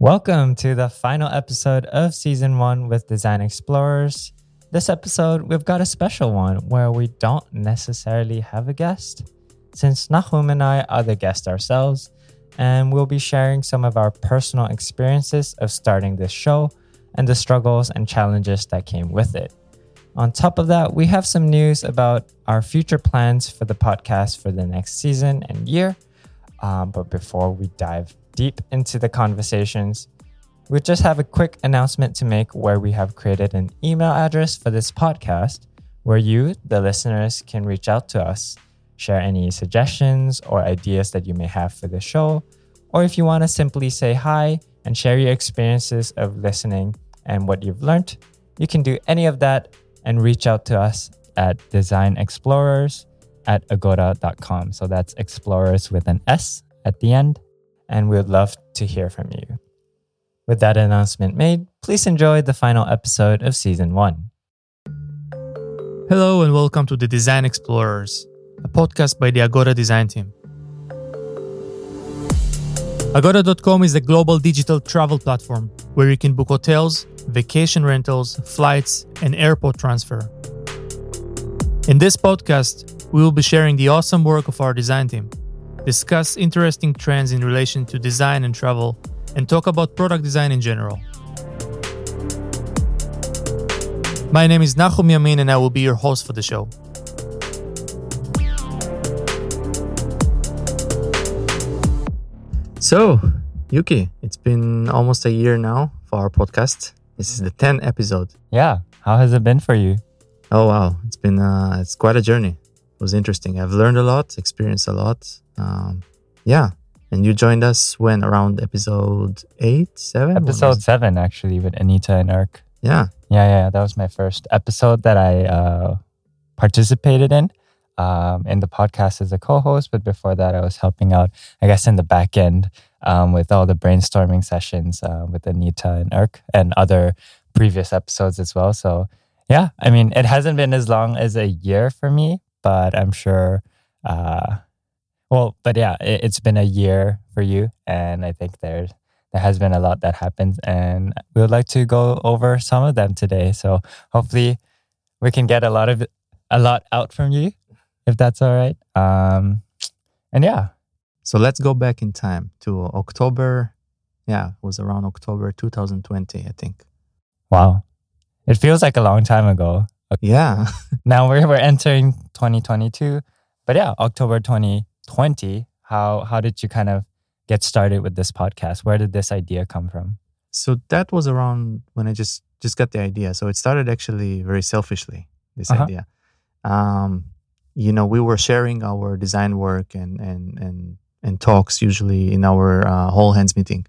Welcome to the final episode of Season 1 with Design Explorers. This episode, we've got a special one where we don't necessarily have a guest, since Nahum and I are the guest ourselves, and we'll be sharing some of our personal experiences of starting this show and the struggles and challenges that came with it. On top of that, we have some news about our future plans for the podcast for the next season and year. But before we dive deep into the conversations, we just have a quick announcement to make where we have created an email address for this podcast where you, the listeners, can reach out to us, share any suggestions or ideas that you may have for the show, or if you want to simply say hi and share your experiences of listening and what you've learned, you can do any of that and reach out to us at designexplorers@agoda.com. So that's explorers with an S at the end. And we would love to hear from you. With that announcement made, please enjoy the final episode of Season 1. Hello and welcome to the Design Explorers, a podcast by the Agoda design team. Agoda.com is a global digital travel platform where you can book hotels, vacation rentals, flights, and airport transfer. In this podcast, we will be sharing the awesome work of our design team, discuss interesting trends in relation to design and travel, and talk about product design in general. My name is Nahum Yamin, and I will be your host for the show. So, Yuki, it's been almost a year now for our podcast. This is the 10th episode. Yeah, how has it been for you? Oh wow, it's been it's quite a journey. It was interesting. I've learned a lot, experienced a lot. And you joined us when? Around episode 8, 7? Episode 7, actually, with Anita and Erk. Yeah. That was my first episode that I participated in the podcast as a co-host. But before that, I was helping out, I guess, in the back end with all the brainstorming sessions with Anita and Erk and other previous episodes as well. So, yeah, I mean, it hasn't been as long as a year for me, but I'm sure... it's been a year for you, and I think there has been a lot that happened, and we would like to go over some of them today. So hopefully we can get a lot out from you, if that's all right. So let's go back in time to October. Yeah, it was around October 2020, I think. Wow, it feels like a long time ago. Yeah. Now we're entering 2022, but yeah, October 2020, how did you kind of get started with this podcast? Where did this idea come from? So that was around when I just got the idea. So it started actually very selfishly, this idea. We were sharing our design work and talks usually in our whole hands meeting.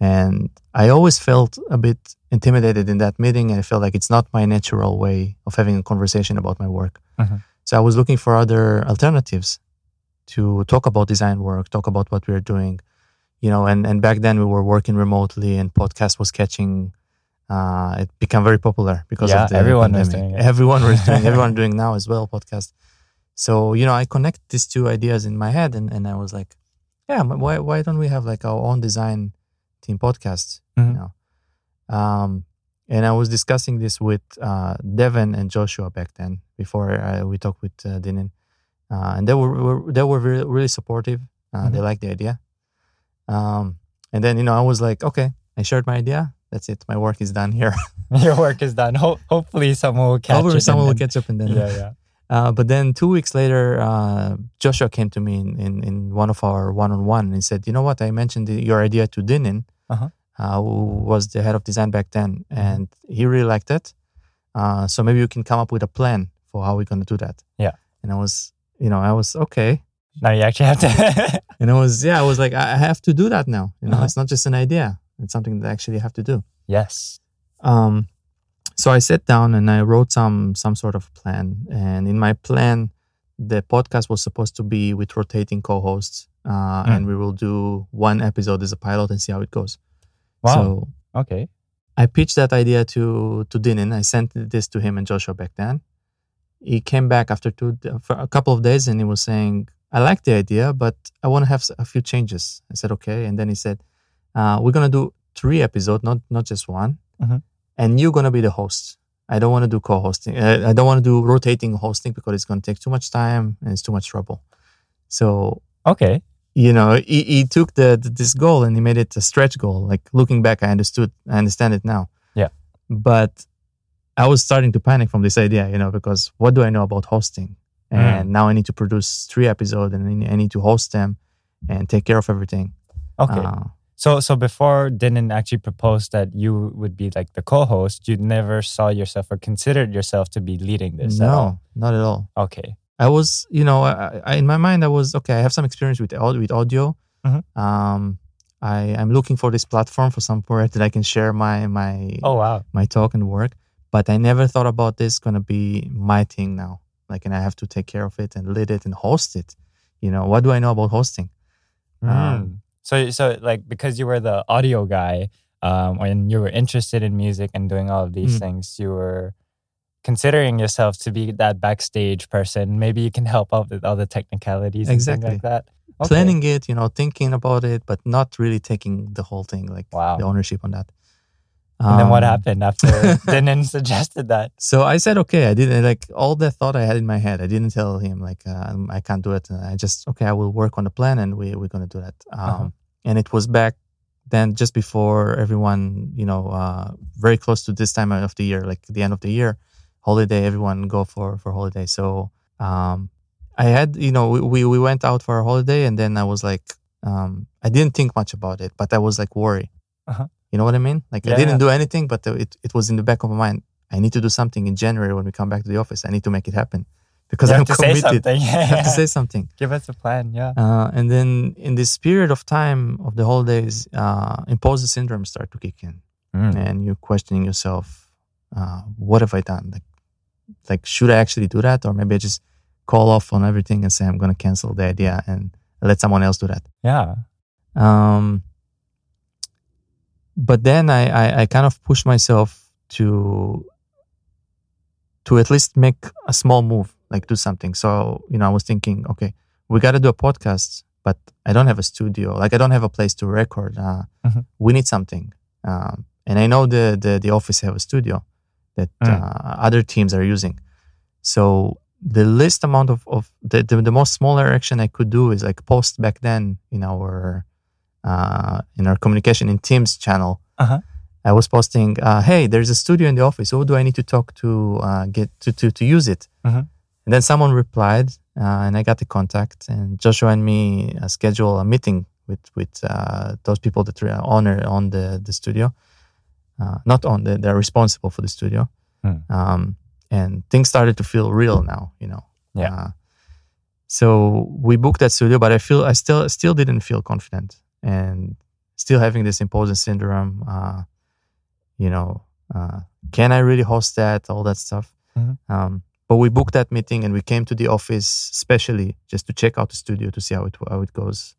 And I always felt a bit intimidated in that meeting, and I felt like it's not my natural way of having a conversation about my work. So I was looking for other alternatives to talk about design work, talk about what we are doing, and back then we were working remotely, and podcast was catching, it became very popular because of the pandemic. Everyone doing now as well, podcast. So, I connect these two ideas in my head, and I was like, why don't we have like our own design team podcast? And I was discussing this with Devin and Joshua back then, before we talked with Dinan. And they were really, really supportive. They liked the idea. And then, I was like, okay, I shared my idea. That's it. My work is done here. Your work is done. Hopefully someone will catch up. Yeah. But then 2 weeks later, Joshua came to me in one of our one-on-one and he said, you know what? I mentioned your idea to Dinan, who was the head of design back then. And he really liked it. So maybe you can come up with a plan for how we're going to do that. Yeah. And I was... okay. Now you actually have to. And I was like, I have to do that now. It's not just an idea. It's something that I actually have to do. Yes. So I sat down and I wrote some sort of plan. And in my plan, the podcast was supposed to be with rotating co-hosts. And we will do one episode as a pilot and see how it goes. Wow. So okay. I pitched that idea to Dinan. I sent this to him and Joshua back then. He came back after for a couple of days and he was saying, I like the idea, but I want to have a few changes. I said, okay. And then he said, we're going to do three episodes, not just one. Mm-hmm. And you're going to be the host. I don't want to do co-hosting. I don't want to do rotating hosting because it's going to take too much time and it's too much trouble. So, okay. You know, he took this goal and he made it a stretch goal. Like looking back, I understand it now. Yeah. But I was starting to panic from this idea, you know, because what do I know about hosting? And now I need to produce three episodes and I need to host them and take care of everything. Okay. So before Dinan actually proposed that you would be like the co-host, you never saw yourself or considered yourself to be leading this? No, not at all. Okay. I was, you know, I in my mind, I was, okay, I have some experience with audio. Mm-hmm. I'm looking for this platform for somewhere that I can share my talk and work. But I never thought about this going to be my thing now. Like, and I have to take care of it and lead it and host it. You know, what do I know about hosting? So like, because you were the audio guy, and you were interested in music and doing all of these things, you were considering yourself to be that backstage person. Maybe you can help out with all the technicalities and things like that. Okay. Planning it, you know, thinking about it, but not really taking the whole thing, like the ownership on that. And then what happened after Dinan suggested that? So I said, okay, I didn't, like, all the thought I had in my head, I didn't tell him, like, I can't do it. I just, okay, I will work on the plan and we're going to do that. And it was back then just before everyone, you know, very close to this time of the year, like the end of the year, holiday, everyone go for holiday. So I had, you know, we went out for a holiday and then I was like, I didn't think much about it, but I was like worried. Uh-huh. You know what I mean? Like I didn't do anything, but it was in the back of my mind. I need to do something in January when we come back to the office. I need to make it happen because I'm committed. I have to say something. Give us a plan, yeah. And then in this period of time of the holidays, imposter syndrome start to kick in. And you're questioning yourself, what have I done? Like, should I actually do that? Or maybe I just call off on everything and say I'm going to cancel the idea and let someone else do that. Yeah. But then I kind of pushed myself to at least make a small move, like do something. So, you know, I was thinking, okay, we got to do a podcast, but I don't have a studio. Like I don't have a place to record. We need something. And I know the office have a studio that other teams are using. So the least amount of the most smaller action I could do is like post back then in our communication in Teams channel. I was posting, hey, there's a studio in the office. Who do I need to talk to get to use it? And then someone replied, and I got the contact. And Joshua and me schedule a meeting with those people that own the studio, they're responsible for the studio. And things started to feel real now, you know. Yeah. So we booked that studio, but I still didn't feel confident. And still having this imposter syndrome, can I really host that? All that stuff. But we booked that meeting and we came to the office specially just to check out the studio to see how it goes.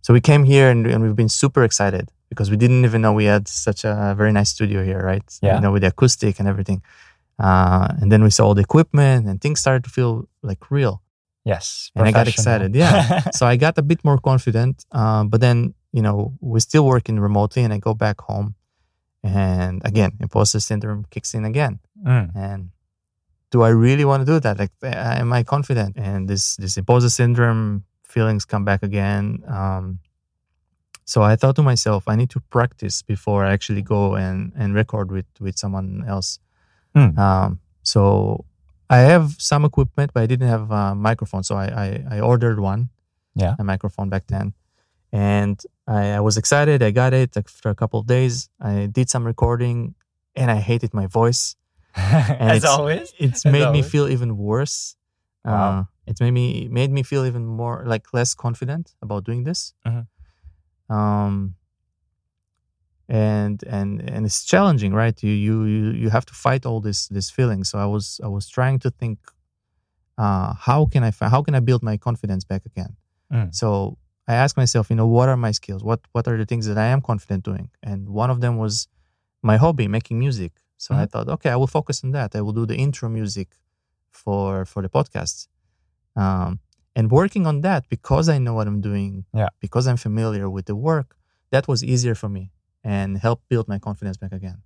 So we came here and we've been super excited because we didn't even know we had such a very nice studio here, right? Yeah. You know, with the acoustic and everything. And then we saw all the equipment and things started to feel like real. Yes. And I got excited. Yeah. So I got a bit more confident. But then, you know, we're still working remotely and I go back home and again, imposter syndrome kicks in again. And do I really want to do that? Like, am I confident? And this imposter syndrome feelings come back again. So I thought to myself, I need to practice before I actually go and record with someone else. So I have some equipment, but I didn't have a microphone. So I ordered one, a microphone back then. And I was excited. I got it after a couple of days. I did some recording and I hated my voice. And It's made me feel even worse. Wow. It's made me feel even more like less confident about doing this. And it's challenging, right? You have to fight all this feeling. So I was trying to think, how can I build my confidence back again? So I asked myself, you know, what are my skills? What are the things that I am confident doing? And one of them was my hobby, making music. So I thought, okay, I will focus on that. I will do the intro music for the podcast. And working on that because I know what I'm doing, because I'm familiar with the work, that was easier for me. and help build my confidence back again.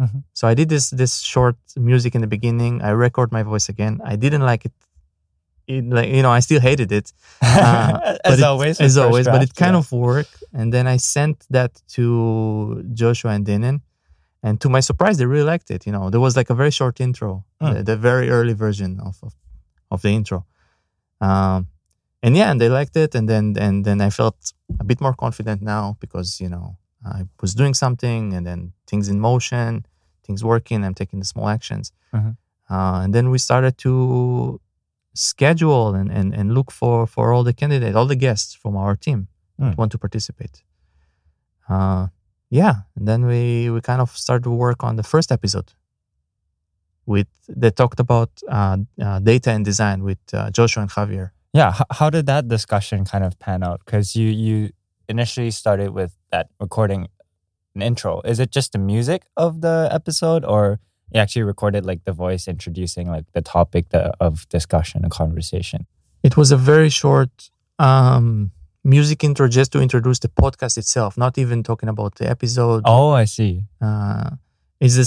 Mm-hmm. So I did this short music in the beginning. I record my voice again. I didn't like it. I still hated it. As always, but it kind of worked. And then I sent that to Joshua and Dinan. And to my surprise, they really liked it. There was like a very short intro, the very early version of the intro. And they liked it. And then I felt a bit more confident now because, I was doing something and then things in motion, things working. I'm taking the small actions. Mm-hmm. And then we started to schedule and look for all the candidates, all the guests from our team that want to participate. And then we kind of started to work on the first episode. They talked about data and design with Joshua and Javier. Yeah, how did that discussion kind of pan out? Because you initially started with that recording an intro. Is it just the music of the episode, or you actually recorded like the voice introducing like the topic of discussion and conversation? It was a very short music intro just to introduce the podcast itself, not even talking about the episode. Oh, I see. It's the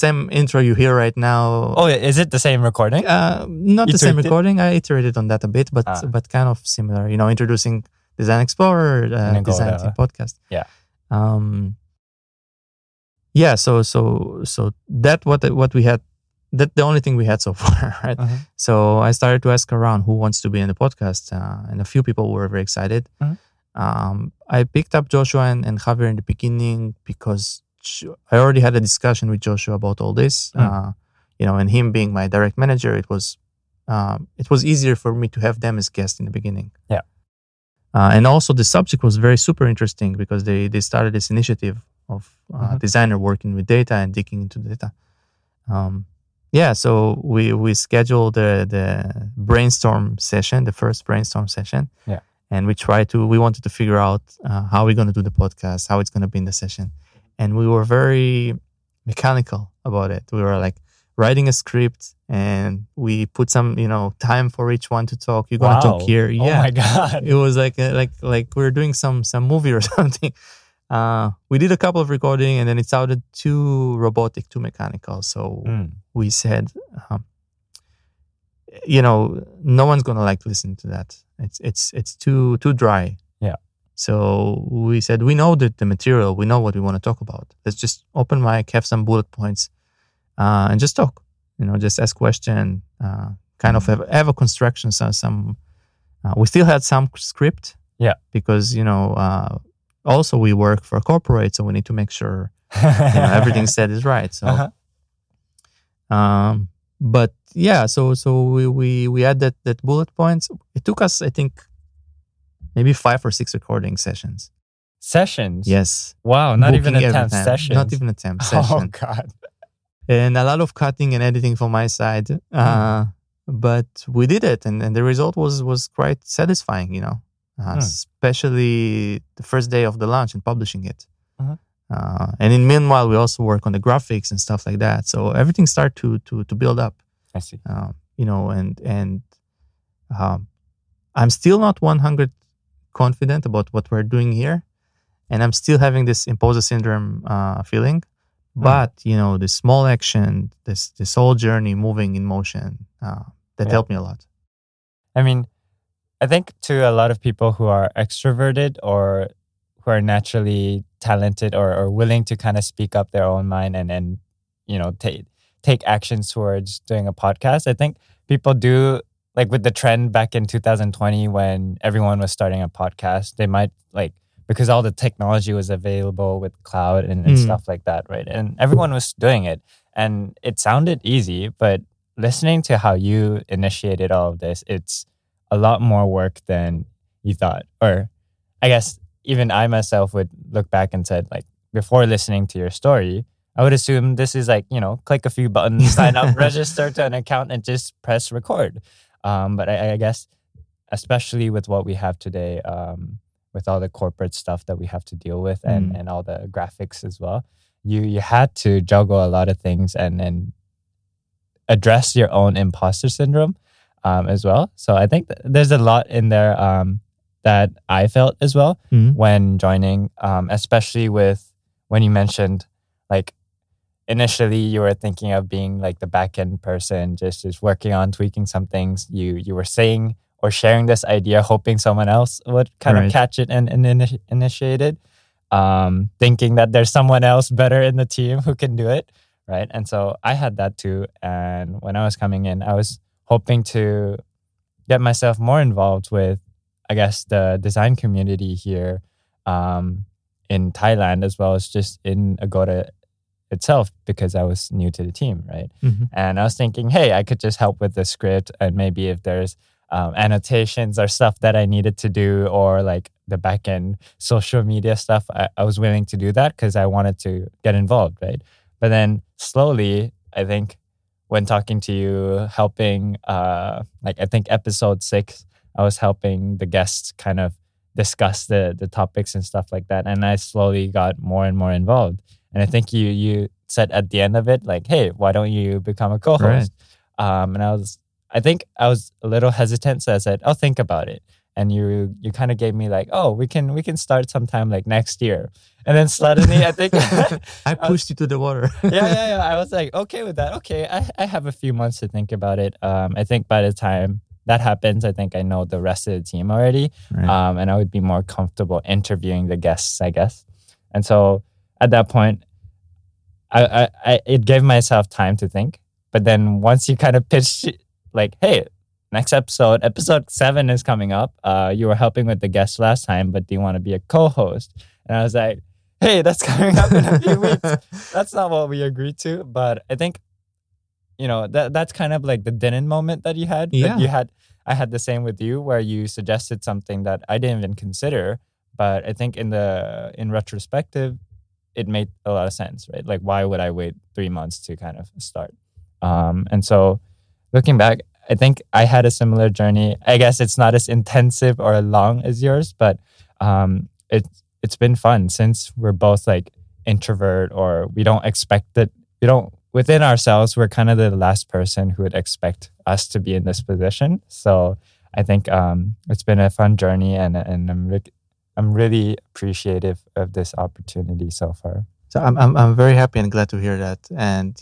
same intro you hear right now. Oh, is it the same recording? Not the same recording. I iterated on that a bit, but kind of similar. Introducing Design Explorer, Design Team podcast. Yeah. So that what we had. That the only thing we had so far, right? Mm-hmm. So I started to ask around who wants to be in the podcast, and a few people were very excited. Mm-hmm. I picked up Joshua and Javier in the beginning because I already had a discussion with Joshua about all this, and him being my direct manager, it was easier for me to have them as guests in the beginning. Yeah, and also the subject was super interesting because they started this initiative of designer working with data and digging into data. So we scheduled the brainstorm session, the first brainstorm session. Yeah. And we wanted to figure out how we're going to do the podcast, how it's going to be in the session. And we were very mechanical about it. We were like writing a script and we put some, time for each one to talk. You're going to talk here. Yeah. Oh my God. It was like we were doing some movie or something. We did a couple of recording and then it sounded too robotic, too mechanical. So we said, no one's going to like to listen to that. It's too dry. Yeah. So we said, we know the material, we know what we want to talk about. Let's just open mic, have some bullet points, and just talk, just ask question, kind of have a construction. So we still had some script. Yeah. Because, also, we work for a corporate, so we need to make sure everything said is right. So, so we had that bullet points. It took us, I think, maybe 5 or 6 recording sessions. Sessions? Yes. Wow, not even attempt sessions. Not even attempt session. Oh God! And a lot of cutting and editing from my side, but we did it, and the result was quite satisfying, especially the first day of the launch and publishing it. Uh-huh. And in meanwhile, we also work on the graphics and stuff like that. So everything started to build up. I see. I'm still not 100% confident about what we're doing here. And I'm still having this imposter syndrome feeling. But, the small action, this whole journey moving in motion, that helped me a lot. I mean, I think to a lot of people who are extroverted or who are naturally talented or willing to kind of speak up their own mind and take actions towards doing a podcast, I think people do, like with the trend back in 2020 when everyone was starting a podcast, they might because all the technology was available with cloud and stuff like that, right? And everyone was doing it and it sounded easy, but listening to how you initiated all of this, it's a lot more work than you thought. Or I guess even I myself would look back and said, before listening to your story, I would assume this is click a few buttons, sign up, register to an account, and just press record. But I guess, especially with what we have today, with all the corporate stuff that we have to deal with and all the graphics as well, you had to juggle a lot of things and address your own imposter syndrome. As well. So I think there's a lot in there that I felt as well when joining, especially with when you mentioned, like, initially you were thinking of being like the back-end person, just working on tweaking some things. You were saying or sharing this idea, hoping someone else would kind of catch it and initiate it, thinking that there's someone else better in the team who can do it, right? And so I had that too. And when I was coming in, I was hoping to get myself more involved with, I guess, the design community here in Thailand, as well as just in Agoda itself, because I was new to the team, right? Mm-hmm. And I was thinking, hey, I could just help with the script, and maybe if there's annotations or stuff that I needed to do, or like the back-end social media stuff, I was willing to do that because I wanted to get involved, right? But then slowly, I think when talking to you, helping, I think episode 6, I was helping the guests kind of discuss the topics and stuff like that. And I slowly got more and more involved. And I think you said at the end of it, like, hey, why don't you become a co-host? Right. And I think I was a little hesitant, so I said, I'll think about it. And you kind of gave me like, oh, we can start sometime like next year. And then suddenly, I think... I pushed you to the water. Yeah. I was like, okay with that. Okay, I have a few months to think about it. I think by the time that happens, I think I know the rest of the team already. Right. And I would be more comfortable interviewing the guests, I guess. And so at that point, it gave myself time to think. But then once you kind of pitched... like, hey, next episode 7 is coming up. You were helping with the guests last time, but do you want to be a co-host? And I was like, hey, that's coming up in a few weeks. That's not what we agreed to. But I think, that's kind of like the Dinan moment that you had. Yeah. I had the same with you, where you suggested something that I didn't even consider. But I think in retrospective, it made a lot of sense, right? Like, why would I wait 3 months to kind of start? And so... looking back, I think I had a similar journey. I guess it's not as intensive or long as yours, but it's been fun since we're both like introvert, or we don't expect that. We don't within ourselves. We're kind of the last person who would expect us to be in this position. So I think it's been a fun journey, and I'm really appreciative of this opportunity so far. So I'm very happy and glad to hear that. And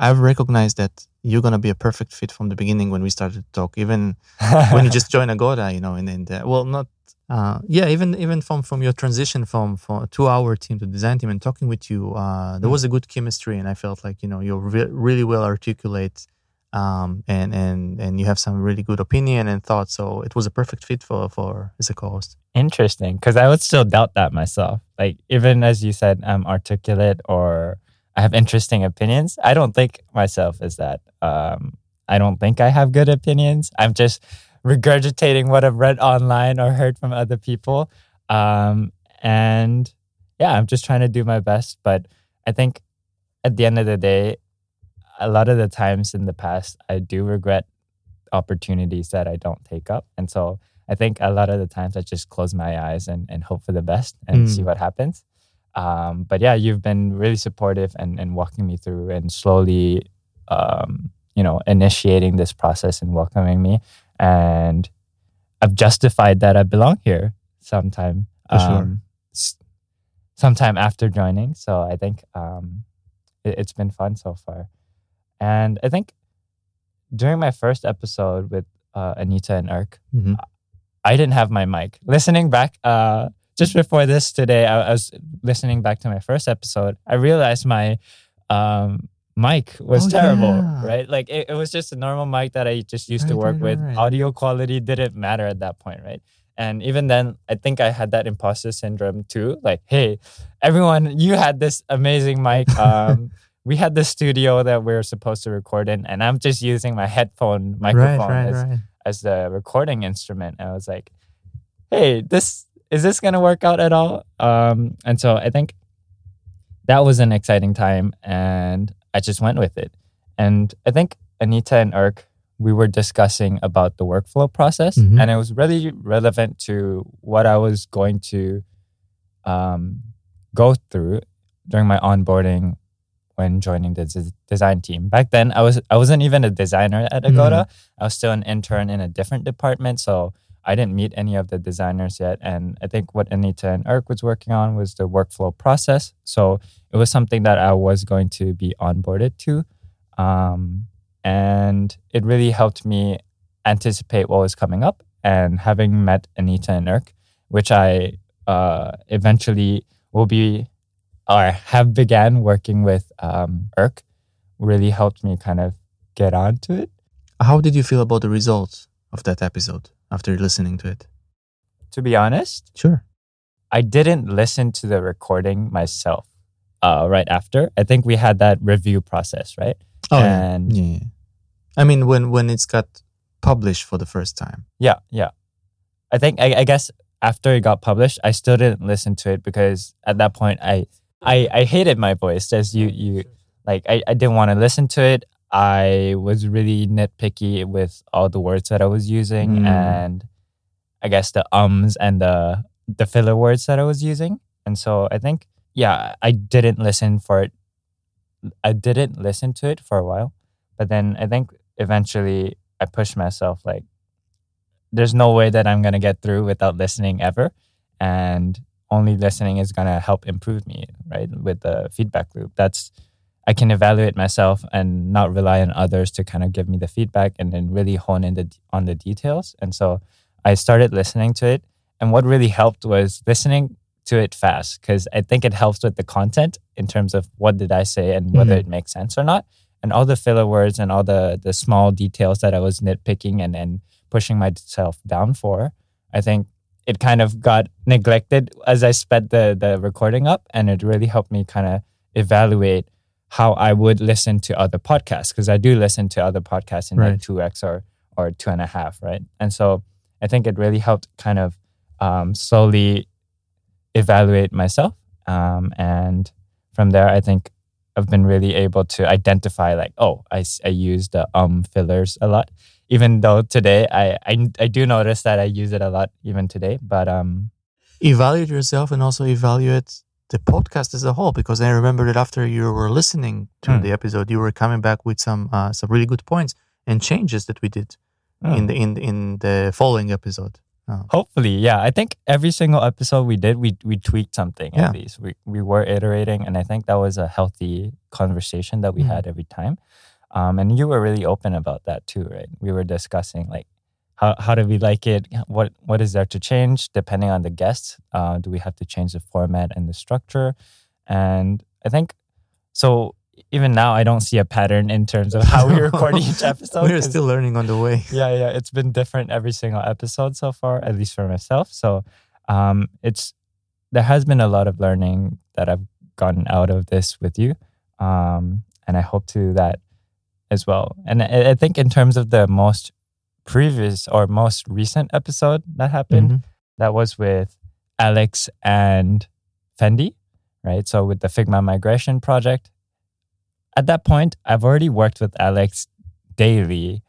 I've recognized that you're gonna be a perfect fit from the beginning when we started to talk, even when you just joined Agoda, even from your transition to our team to design team and talking with you, there was a good chemistry, and I felt like you're really well articulate, and you have some really good opinion and thoughts. So it was a perfect fit for as a co-host. Interesting, because I would still doubt that myself. Like, even as you said, I'm articulate or I have interesting opinions. I don't think myself as that. I don't think I have good opinions. I'm just regurgitating what I've read online or heard from other people. I'm just trying to do my best. But I think at the end of the day, a lot of the times in the past, I do regret opportunities that I don't take up. And so I think a lot of the times I just close my eyes and hope for the best and see what happens. You've been really supportive and walking me through and slowly, initiating this process and welcoming me. And I've justified that I belong here sometime. Sometime after joining. So I think it's been fun so far. And I think during my first episode with Anita and Erk, I didn't have my mic. Listening back, just before this today, I was listening back to my first episode. I realized my mic was terrible, right? Like, it was just a normal mic that I just used to work with. Right. Audio quality didn't matter at that point, right? And even then, I think I had that imposter syndrome too. Like, hey, everyone, you had this amazing mic. We had the studio that we were supposed to record in, and I'm just using my headphone microphone as the recording instrument. And I was like, hey, is this going to work out at all? And so I think that was an exciting time, and I just went with it. And I think Anita and Erk, we were discussing about the workflow process, and it was really relevant to what I was going to go through during my onboarding when joining the design team. Back then, I wasn't even a designer at Agoda. I was still an intern in a different department. So I didn't meet any of the designers yet. And I think what Anita and Erk was working on was the workflow process. So it was something that I was going to be onboarded to. And it really helped me anticipate what was coming up. And having met Anita and Erk, which I eventually will be or have began working with Erk, really helped me kind of get onto it. How did you feel about the results of that episode after listening to it? To be honest, sure. I didn't listen to the recording myself right after. I think we had that review process, right? Oh, and yeah. I mean, when it's got published for the first time. Yeah. I think, I guess after it got published, I still didn't listen to it because at that point, I hated my voice. As you like, I didn't want to listen to it. I was really nitpicky with all the words that I was using and I guess the ums and the filler words that I was using. And so I think, yeah, I didn't listen to it for a while. But then I think eventually I pushed myself like, there's no way that I'm going to get through without listening ever. And only listening is going to help improve me, right? With the feedback loop. I can evaluate myself and not rely on others to kind of give me the feedback and then really hone in on the details. And so I started listening to it. And what really helped was listening to it fast, because I think it helps with the content in terms of what did I say and whether it makes sense or not. And all the filler words and all the small details that I was nitpicking and pushing myself down for, I think it kind of got neglected as I sped the recording up. And it really helped me kind of evaluate how I would listen to other podcasts, because I do listen to other podcasts in like 2x or 2.5, right? And so I think it really helped kind of slowly evaluate myself. And from there, I think I've been really able to identify like, oh, I use the fillers a lot, even though today I do notice that I use it a lot even today. But evaluate yourself and also evaluate the podcast as a whole, because I remember that after you were listening to the episode, you were coming back with some really good points and changes that we did in the following episode. Hopefully, yeah. I think every single episode we did, we tweaked something at least. We were iterating, and I think that was a healthy conversation that we had every time. And you were really open about that too, right? We were discussing like, How do we like it? What is there to change depending on the guests? Do we have to change the format and the structure? And I think, so even now, I don't see a pattern in terms of how we record each episode. We're still learning on the way. Yeah. It's been different every single episode so far, at least for myself. So there has been a lot of learning that I've gotten out of this with you. And I hope to that as well. And I think in terms of the most previous or most recent episode that happened, that was with Alex and Fendi, right? So with the Figma migration project. At that point, I've already worked with Alex daily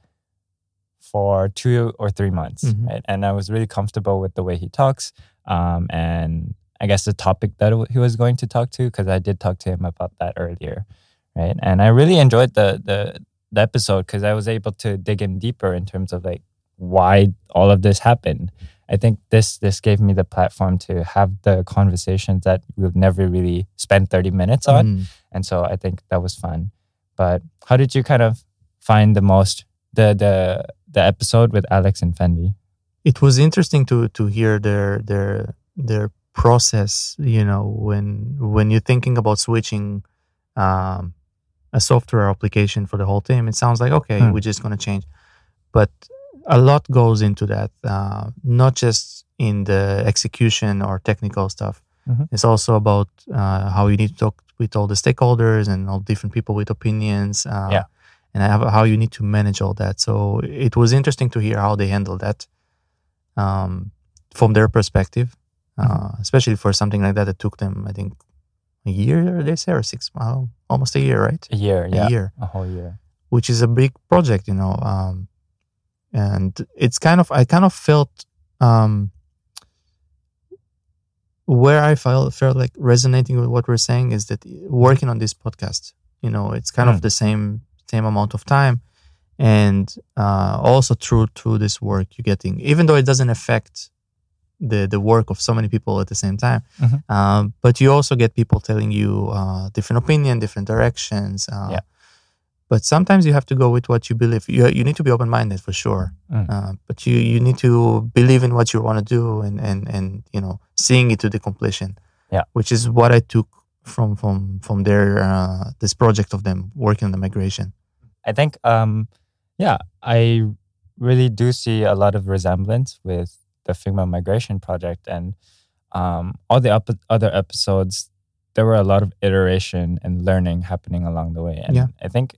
for 2 or 3 months, right? And I was really comfortable with the way he talks and I guess the topic that he was going to talk to, because I did talk to him about that earlier, right? And I really enjoyed the episode because I was able to dig in deeper in terms of like why all of this happened. I think this gave me the platform to have the conversations that we've never really spent 30 minutes on. And so I think that was fun. But how did you kind of find the episode with Alex and Fendi? It was interesting to hear their process, you know, when you're thinking about switching a software application for the whole team. It sounds like, okay, we're just going to change. But a lot goes into that, not just in the execution or technical stuff. It's also about how you need to talk with all the stakeholders and all different people with opinions and how you need to manage all that. So it was interesting to hear how they handle that from their perspective, especially for something like that that took them, I think, a year, they say, or 6 months, almost a year, right? A year, yeah. A year. A whole year. Which is a big project, you know. And it's kind of, I kind of felt where I felt like resonating with what we're saying is that working on this podcast, you know, it's kind of the same amount of time. And also through this work you're getting, even though it doesn't affect the work of so many people at the same time, mm-hmm. But you also get people telling you different opinion, different directions. But sometimes you have to go with what you believe. You need to be open-minded for sure, but you need to believe in what you want to do and you know, seeing it to the completion. Yeah, which is what I took from their this project of them working on the migration. I think I really do see a lot of resemblance with the Figma migration project and all the other episodes. There were a lot of iteration and learning happening along the way. And I think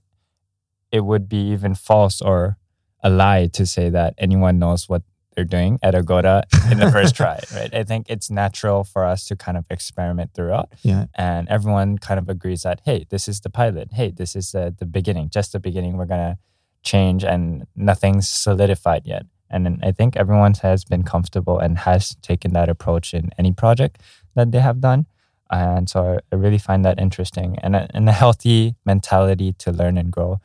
it would be even false or a lie to say that anyone knows what they're doing at Agoda in the first try, right? I think it's natural for us to kind of experiment throughout. Yeah. And everyone kind of agrees that, hey, this is the pilot. Hey, this is the beginning, just the beginning. We're going to change and nothing's solidified yet. And I think everyone has been comfortable and has taken that approach in any project that they have done. And so I really find that interesting and a healthy mentality to learn and grow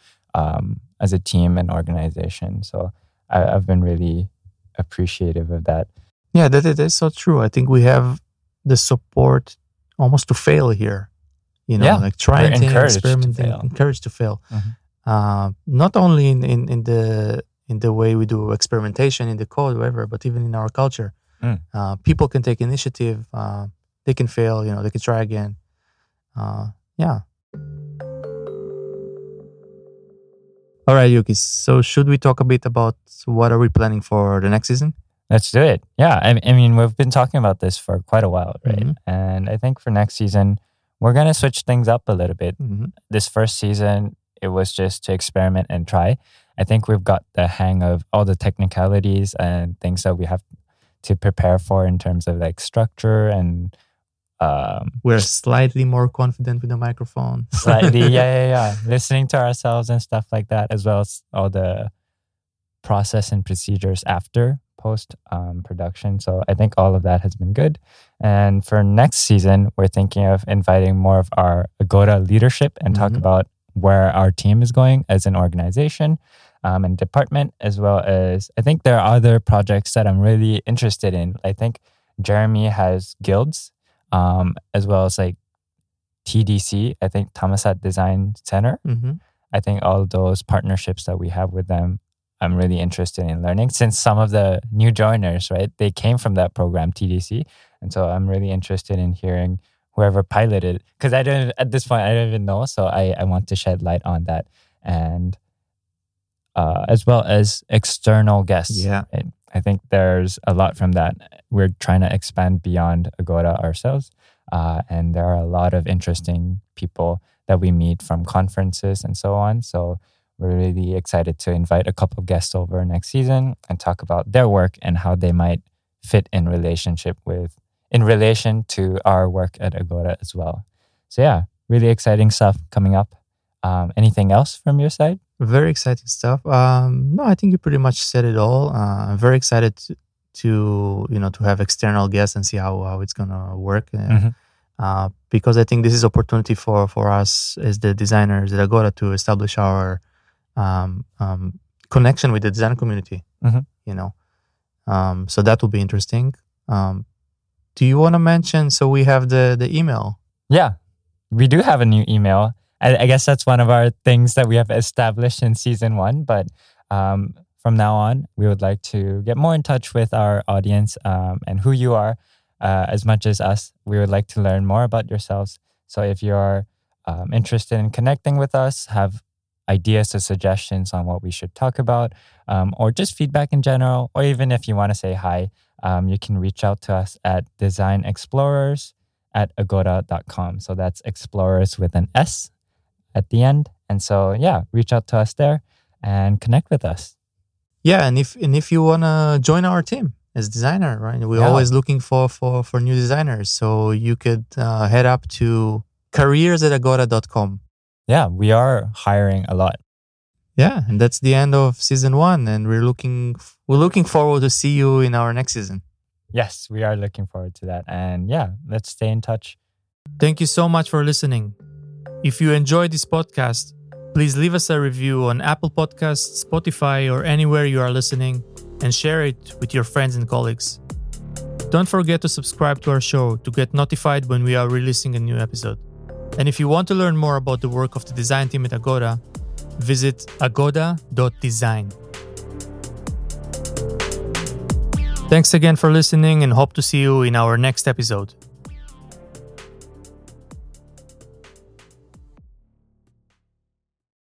as a team and organization. So I've been really appreciative of that. Yeah, that's so true. I think we have the support almost to fail here. You know, like trying things, experimenting, encouraged to fail. Mm-hmm. Not only in the way we do experimentation in the code, whatever, but even in our culture, people can take initiative. They can fail, you know, they can try again. All right, Yuki. So should we talk a bit about what are we planning for the next season? Let's do it. Yeah. I mean, we've been talking about this for quite a while, right? Mm-hmm. And I think for next season, we're going to switch things up a little bit. Mm-hmm. This first season, it was just to experiment and try. I think we've got the hang of all the technicalities and things that we have to prepare for in terms of like structure and we're slightly more confident with the microphone. Slightly, yeah. Listening to ourselves and stuff like that, as well as all the process and procedures after post-production. So I think all of that has been good. And for next season, we're thinking of inviting more of our Agoda leadership and talk about where our team is going as an organization and department, as well as I think there are other projects that I'm really interested in. I think Jeremy has guilds. As well as like TDC, I think Thammasat Design Center. Mm-hmm. I think all of those partnerships that we have with them, I'm really interested in learning since some of the new joiners, right? They came from that program, TDC. And so I'm really interested in hearing whoever piloted, because at this point, I don't even know. So I want to shed light on that. And as well as external guests. Yeah. Right? I think there's a lot from that. We're trying to expand beyond Agoda ourselves. And there are a lot of interesting people that we meet from conferences and so on. So we're really excited to invite a couple of guests over next season and talk about their work and how they might fit in relation to our work at Agoda as well. So yeah, really exciting stuff coming up. Anything else from your side? Very exciting stuff. No, I think you pretty much said it all. I'm very excited to have external guests and see how it's going to work. Mm-hmm. Because I think this is opportunity for us as the designers at Agoda to establish our connection with the design community. Mm-hmm. You know, so that will be interesting. Do you want to mention? So we have the email. Yeah, we do have a new email. I guess that's one of our things that we have established in season one. But from now on, we would like to get more in touch with our audience and who you are as much as us. We would like to learn more about yourselves. So if you're interested in connecting with us, have ideas or suggestions on what we should talk about, or just feedback in general, or even if you want to say hi, you can reach out to us at Design Explorers at Agoda.com. So that's Explorers with an S at the end. And so, yeah, reach out to us there and connect with us. Yeah, and if you want to join our team as designer, right? We're always looking for new designers. So you could head up to careers at Agoda.com. Yeah, we are hiring a lot. Yeah, and that's the end of season one. And we're looking forward to see you in our next season. Yes, we are looking forward to that. And yeah, let's stay in touch. Thank you so much for listening. If you enjoyed this podcast, Please leave us a review on Apple Podcasts, Spotify, or anywhere you are listening, and share it with your friends and colleagues. Don't forget to subscribe to our show to get notified when we are releasing a new episode. And if you want to learn more about the work of the design team at Agoda, visit Agoda.design. Thanks again for listening, and hope to see you in our next episode.